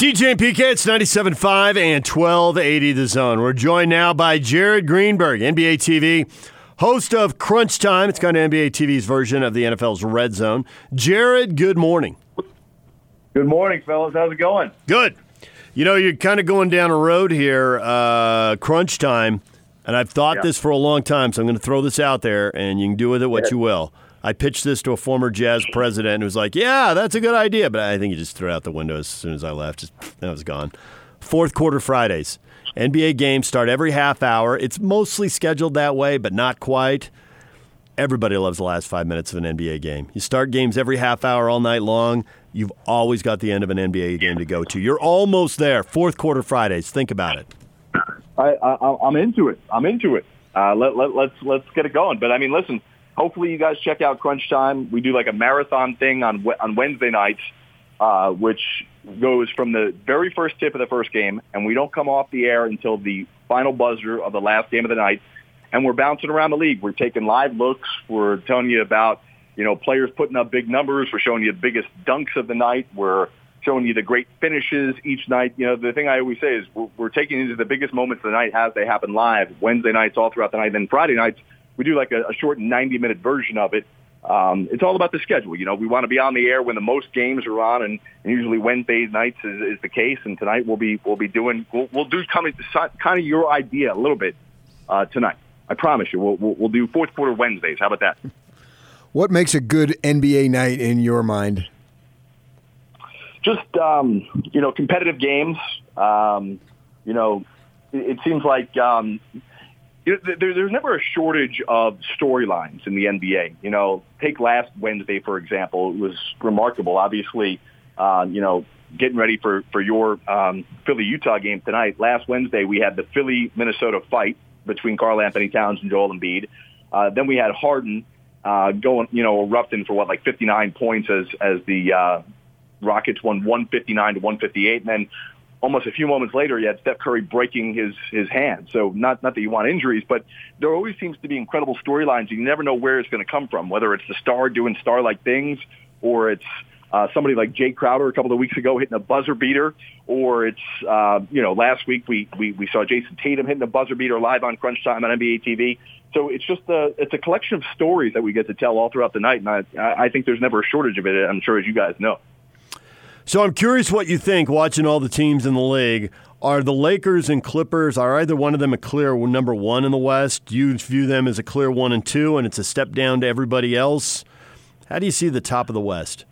DJ and PK, it's 97.5 and 1280 The Zone. We're joined now by Jared Greenberg, NBA TV, host of Crunch Time. It's kind of NBA TV's version of the NFL's Red Zone. Jared, good morning. Good morning, fellas. How's it going? Good. You know, you're kind of going down a road here, Crunch Time, and I've thought this for a long time, so I'm going to throw this out there, and you can do with it what you will. I pitched this to a former Jazz president who was like, yeah, that's a good idea. But I think he just threw it out the window as soon as I left. Just, that was gone. Fourth quarter Fridays. NBA games start every half hour. It's mostly scheduled that way, but not quite. Everybody loves the last 5 minutes of an NBA game. You start games every half hour all night long. You've always got the end of an NBA game to go to. You're almost there. Fourth quarter Fridays. Think about it. I'm into it. Let's get it going. But, I mean, listen. Hopefully you guys check out Crunch Time. We do like a marathon thing on Wednesday nights, which goes from the very first tip of the first game, and we don't come off the air until the final buzzer of the last game of the night. And we're bouncing around the league. We're taking live looks. We're telling you about, you know, players putting up big numbers. We're showing you the biggest dunks of the night. We're showing you the great finishes each night. You know, the thing I always say is we're taking you to the biggest moments of the night as they happen live, Wednesday nights all throughout the night, then Friday nights. We do like a short 90-minute version of it. It's all about the schedule. You know, we want to be on the air when the most games are on, and usually Wednesday nights is the case. And tonight we'll do kind of your idea a little bit tonight. I promise you, we'll do fourth quarter Wednesdays. How about that? What makes a good NBA night in your mind? Just you know, competitive games. You know, it seems like. There's never a shortage of storylines in the NBA. You know, take last Wednesday, for example. It was remarkable. Obviously, you know, getting ready for your Philly-Utah game tonight. Last Wednesday, we had the Philly-Minnesota fight between Karl-Anthony Towns and Joel Embiid. Then we had Harden going, you know, erupting for, 59 points as the Rockets won 159 to 158. And then almost a few moments later, you had Steph Curry breaking his hand. So not that you want injuries, but there always seems to be incredible storylines. You never know where it's going to come from, whether it's the star doing star-like things, or it's somebody like Jay Crowder a couple of weeks ago hitting a buzzer beater, or it's, you know, last week we saw Jason Tatum hitting a buzzer beater live on Crunch Time on NBA TV. So it's just it's a collection of stories that we get to tell all throughout the night, and I think there's never a shortage of it, I'm sure, as you guys know. So I'm curious what you think, watching all the teams in the league. Are the Lakers and Clippers, are either one of them a clear number one in the West? Do you view them as a clear 1 and 2, and it's a step down to everybody else? How do you see the top of the West?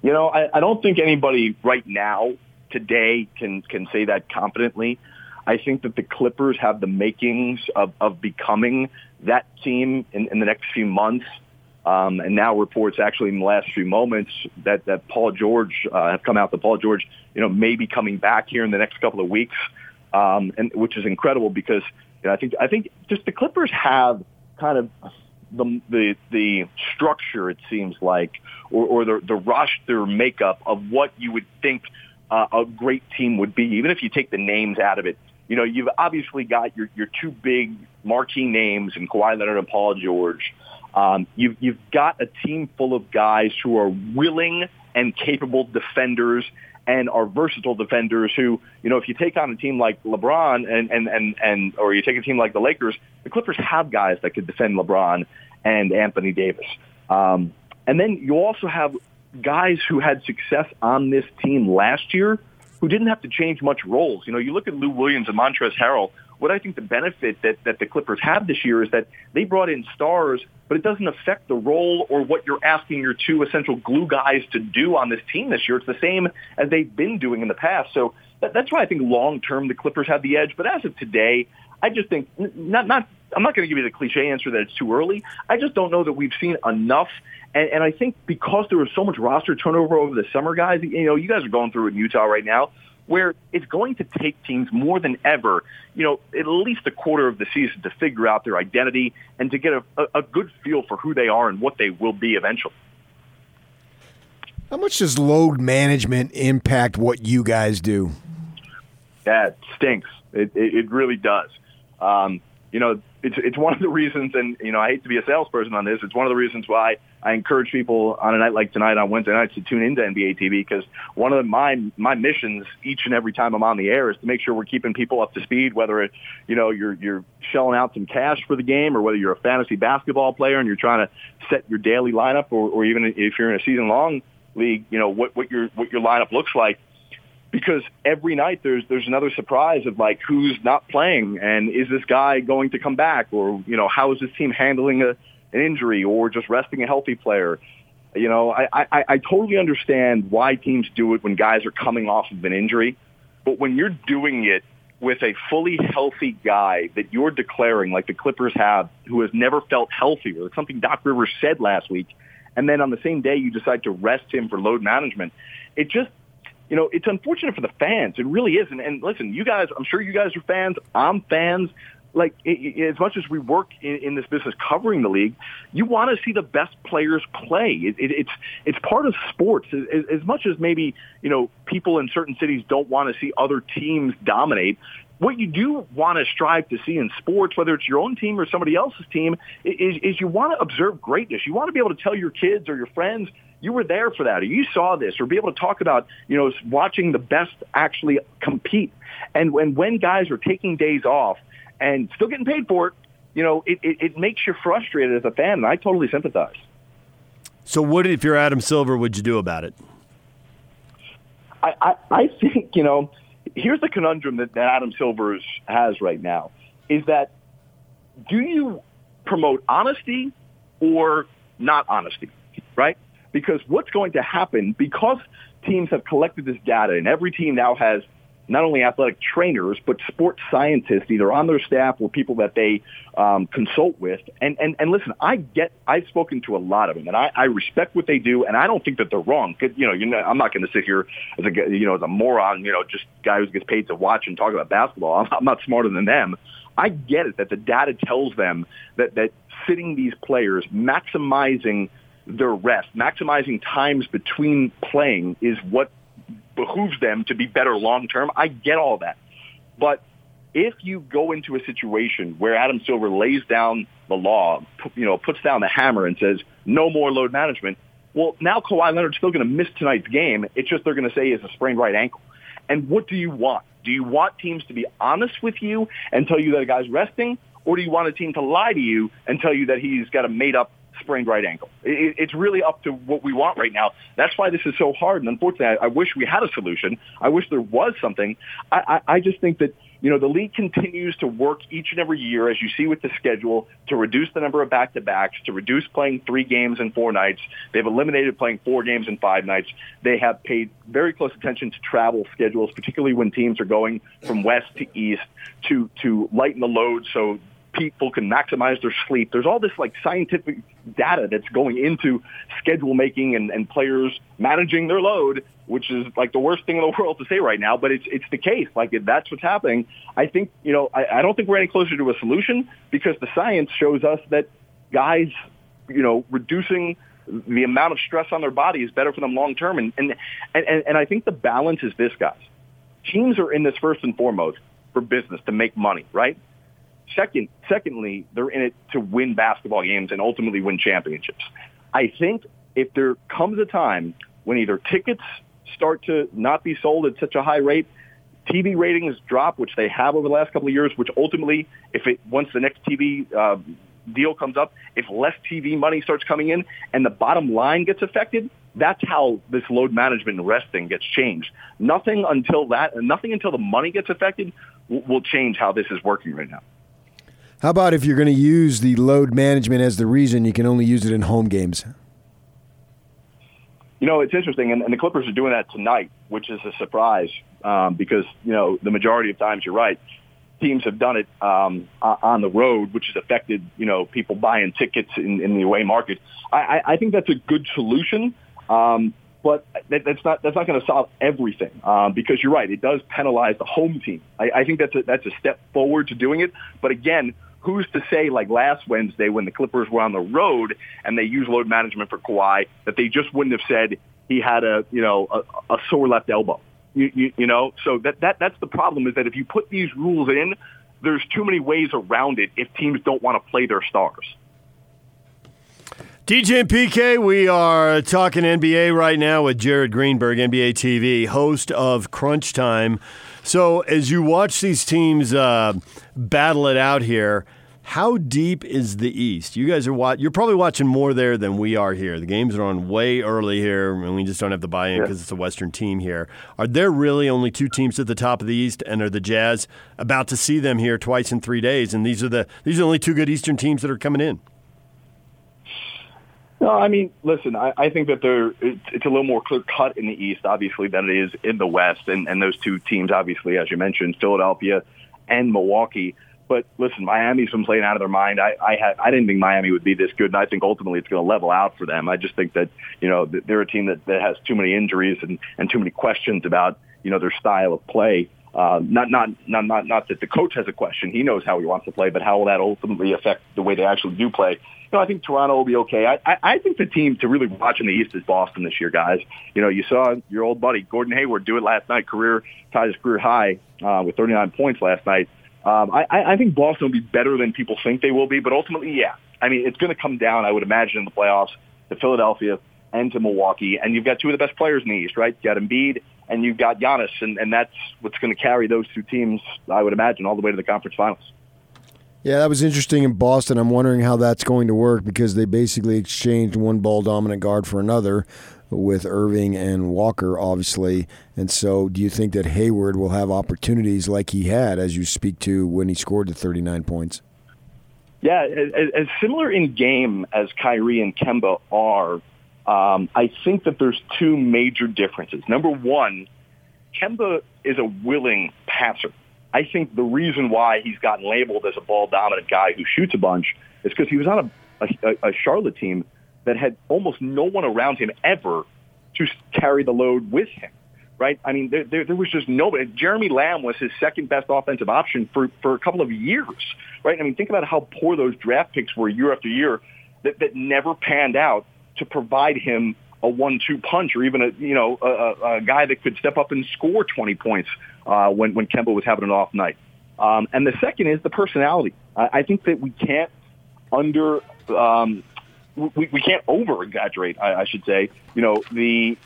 You know, I don't think anybody right now, today, can say that confidently. I think that the Clippers have the makings of becoming that team in the next few months. And now reports actually in the last few moments that Paul George have come out that Paul George, you know, may be coming back here in the next couple of weeks, and which is incredible because, you know, I think just the Clippers have kind of the structure, it seems like, or the roster makeup of what you would think a great team would be, even if you take the names out of it. You know, you've obviously got your two big marquee names in Kawhi Leonard and Paul George. You've got a team full of guys who are willing and capable defenders and are versatile defenders who, you know, if you take on a team like LeBron and or you take a team like the Lakers, the Clippers have guys that could defend LeBron and Anthony Davis. And then you also have guys who had success on this team last year who didn't have to change much roles. You know, you look at Lou Williams and Montrezl Harrell. What I think the benefit that the Clippers have this year is that they brought in stars, but it doesn't affect the role or what you're asking your two essential glue guys to do on this team this year. It's the same as they've been doing in the past. So that's why I think long-term the Clippers have the edge. But as of today, I just think I'm not going to give you the cliche answer that it's too early. I just don't know that we've seen enough. And I think because there was so much roster turnover over the summer, guys, you know, you guys are going through it in Utah right now, where it's going to take teams more than ever, you know, at least a quarter of the season to figure out their identity and to get a good feel for who they are and what they will be eventually. How much does load management impact what you guys do? That stinks. It really does. You know, it's one of the reasons, and, you know, I hate to be a salesperson on this, it's one of the reasons why I encourage people on a night like tonight, on Wednesday nights, to tune into NBA TV, because one of my missions each and every time I'm on the air is to make sure we're keeping people up to speed, whether it, you know, you're shelling out some cash for the game, or whether you're a fantasy basketball player and you're trying to set your daily lineup, or even if you're in a season-long league, you know, what your lineup looks like. Because every night there's another surprise of, like, who's not playing, and is this guy going to come back, or, you know, how is this team handling an injury, or just resting a healthy player. You know, I totally understand why teams do it when guys are coming off of an injury, but when you're doing it with a fully healthy guy that you're declaring, like the Clippers have, who has never felt healthy, or something Doc Rivers said last week, and then on the same day you decide to rest him for load management, it just... You know, it's unfortunate for the fans. It really is. And listen, you guys, I'm sure you guys are fans. I'm fans. Like, as much as we work in this business covering the league, you want to see the best players play. It's part of sports. As much as maybe, you know, people in certain cities don't want to see other teams dominate, what you do want to strive to see in sports, whether it's your own team or somebody else's team, is you want to observe greatness. You want to be able to tell your kids or your friends, you were there for that, or you saw this, or be able to talk about, you know, watching the best actually compete. And when guys are taking days off and still getting paid for it, you know, it makes you frustrated as a fan, and I totally sympathize. So what, if you're Adam Silver, would you do about it? I think, you know, here's the conundrum that Adam Silver has right now, is that do you promote honesty or not honesty, right? Because what's going to happen, because teams have collected this data, and every team now has not only athletic trainers, but sports scientists either on their staff or people that they consult with. And listen, I've spoken to a lot of them, and I respect what they do, and I don't think that they're wrong. You know, I'm not going to sit here as a moron, you know, just guy who gets paid to watch and talk about basketball. I'm not smarter than them. I get it that the data tells them that sitting these players, maximizing their rest, maximizing times between playing, is what behooves them to be better long term. I get all that. But if you go into a situation where Adam Silver lays down the law, you know, puts down the hammer and says, no more load management, well, now Kawhi Leonard's still going to miss tonight's game. It's just they're going to say it's a sprained right ankle. And what do you want? Do you want teams to be honest with you and tell you that a guy's resting, or do you want a team to lie to you and tell you that he's got a made-up sprained right ankle? It's really up to what we want right now. That's why this is so hard, and unfortunately, I wish we had a solution. I wish there was something. I just think that, you know, the league continues to work each and every year, as you see with the schedule, to reduce the number of back-to-backs, to reduce playing 3 games in 4 nights. They've eliminated playing 4 games in 5 nights. They have paid very close attention to travel schedules, particularly when teams are going from west to east, to lighten the load so people can maximize their sleep. There's all this, like, scientific data that's going into schedule making and players managing their load, which is, like, the worst thing in the world to say right now, but it's the case. Like, that's what's happening. I think, you know, I don't think we're any closer to a solution, because the science shows us that guys, you know, reducing the amount of stress on their body is better for them long term. And I think the balance is this, guys. Teams are in this first and foremost for business, to make money, right? Secondly, they're in it to win basketball games and ultimately win championships. I think if there comes a time when either tickets start to not be sold at such a high rate, TV ratings drop, which they have over the last couple of years, which ultimately, once the next TV deal comes up, if less TV money starts coming in and the bottom line gets affected, that's how this load management and resting gets changed. Nothing until the money gets affected will change how this is working right now. How about if you're going to use the load management as the reason, you can only use it in home games? You know, it's interesting, and the Clippers are doing that tonight, which is a surprise because, you know, the majority of times, you're right, teams have done it on the road, which has affected, you know, people buying tickets in the away market. I think that's a good solution, but that's not going to solve everything because you're right, it does penalize the home team. I think that's a step forward to doing it, but again, who's to say, like last Wednesday when the Clippers were on the road and they used load management for Kawhi, that they just wouldn't have said he had a sore left elbow, you know? So that's the problem, is that if you put these rules in, there's too many ways around it if teams don't want to play their stars. DJ and PK, we are talking NBA right now with Jared Greenberg, NBA TV, host of Crunch Time. So as you watch these teams battle it out here, how deep is the East? You guys are you're probably watching more there than we are here. The games are on way early here, and we just don't have the buy-in because it's a Western team here. Are there really only two teams at the top of the East, and are the Jazz about to see them here twice in 3 days? And these are the only two good Eastern teams that are coming in. No, I mean, listen, I think that it's a little more clear-cut in the East, obviously, than it is in the West. And those two teams, obviously, as you mentioned, Philadelphia and Milwaukee. But listen, Miami's been playing out of their mind. I didn't think Miami would be this good, and I think ultimately it's going to level out for them. I just think that, you know, they're a team that has too many injuries and too many questions about, you know, their style of play. Not that the coach has a question. He knows how he wants to play, but how will that ultimately affect the way they actually do play? You know, I think Toronto will be okay. I think the team to really watch in the East is Boston this year, guys. You know, you saw your old buddy Gordon Hayward do it last night, tied his career high with 39 points last night. I think Boston will be better than people think they will be, but ultimately, yeah. I mean, it's going to come down, I would imagine, in the playoffs to Philadelphia and to Milwaukee, and you've got two of the best players in the East, right? You've got Embiid and you've got Giannis, and that's what's going to carry those two teams, I would imagine, all the way to the conference finals. Yeah, that was interesting in Boston. I'm wondering how that's going to work because they basically exchanged one ball-dominant guard for another with Irving and Walker, obviously. And so do you think that Hayward will have opportunities like he had, as you speak to, when he scored the 39 points? Yeah, as similar in game as Kyrie and Kemba are, I think that there's two major differences. Number one, Kemba is a willing passer. I think the reason why he's gotten labeled as a ball-dominant guy who shoots a bunch is because he was on a Charlotte team that had almost no one around him ever to carry the load with him, right? I mean, there was just nobody. Jeremy Lamb was his second-best offensive option for a couple of years, right? I mean, think about how poor those draft picks were year after year that never panned out to provide him a 1-2 punch or even a guy that could step up and score 20 points when Kemba was having an off night. And the second is the personality. I think that we can't we can't over-exaggerate, I should say, you know, the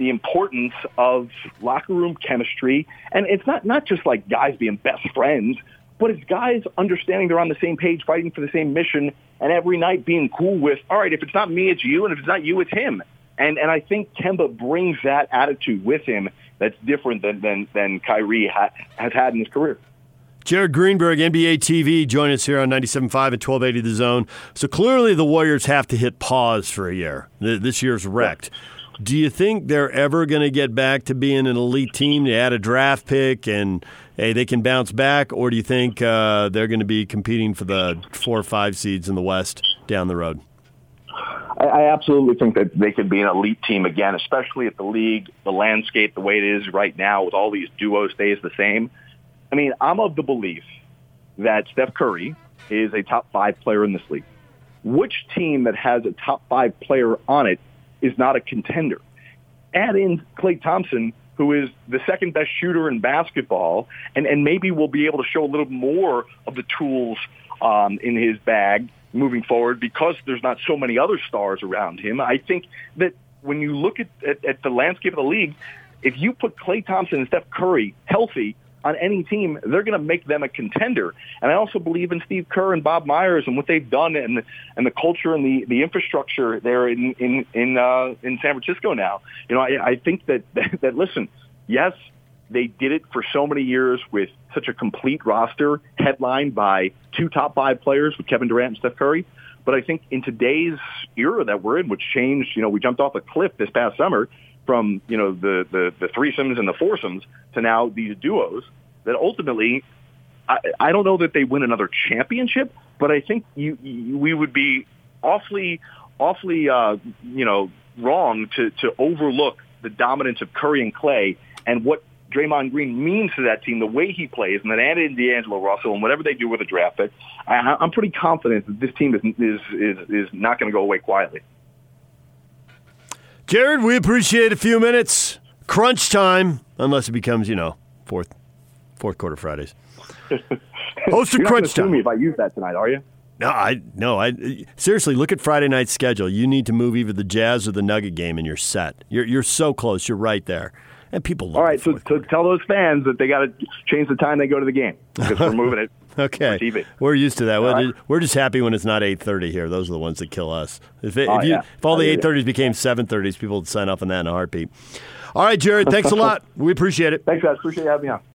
importance of locker room chemistry. And it's not just like guys being best friends, but it's guys understanding they're on the same page, fighting for the same mission, and every night being cool with, all right, if it's not me, it's you, and if it's not you, it's him. And I think Kemba brings that attitude with him that's different than Kyrie has had in his career. Jared Greenberg, NBA TV, join us here on 97.5 at 1280 The Zone. So clearly the Warriors have to hit pause for a year. This year's wrecked. Do you think they're ever going to get back to being an elite team? They add a draft pick and, hey, they can bounce back? Or do you think they're going to be competing for the 4 or 5 seeds in the West down the road? I absolutely think that they could be an elite team again, especially if the league, the landscape, the way it is right now with all these duos stays the same. I mean, I'm of the belief that Steph Curry is a top 5 player in this league. Which team that has a top 5 player on it is not a contender? Add in Klay Thompson, who is the second best shooter in basketball, and maybe will be able to show a little more of the tools in his bag moving forward because there's not so many other stars around him. I think that when you look at the landscape of the league, if you put Klay Thompson and Steph Curry healthy on any team, they're going to make them a contender. And I also believe in Steve Kerr and Bob Myers and what they've done and the culture and the infrastructure there in San Francisco now. You know, I think that listen, yes, they did it for so many years with such a complete roster headlined by 2 top 5 players with Kevin Durant and Steph Curry. But I think in today's era that we're in, which changed, you know, we jumped off a cliff this past summer from, you know, the threesomes and the foursomes to now these duos, that ultimately, I don't know that they win another championship, but I think we would be awfully, you know, wrong to overlook the dominance of Curry and Klay and what Draymond Green means to that team, the way he plays, and then add in D'Angelo Russell and whatever they do with the draft pick. I'm pretty confident that this team is not going to go away quietly. Jared, we appreciate a few minutes. Crunch time, unless it becomes, you know, fourth quarter Fridays. Host of Crunch Time. You're not going to sue me if I use that tonight, are you? No, I seriously, look at Friday night's schedule. You need to move either the Jazz or the Nugget game, and you're set. You're so close. You're right there. And people love it. All right, so tell those fans that they got to change the time they go to the game because we're moving it. Okay. TV. We're used to that. We're just happy when it's not 8:30 here. Those are the ones that kill us. If all the 8:30s became 7:30s, people would sign off on that in a heartbeat. All right, Jared, thanks a lot. We appreciate it. Thanks, guys. Appreciate you having me on.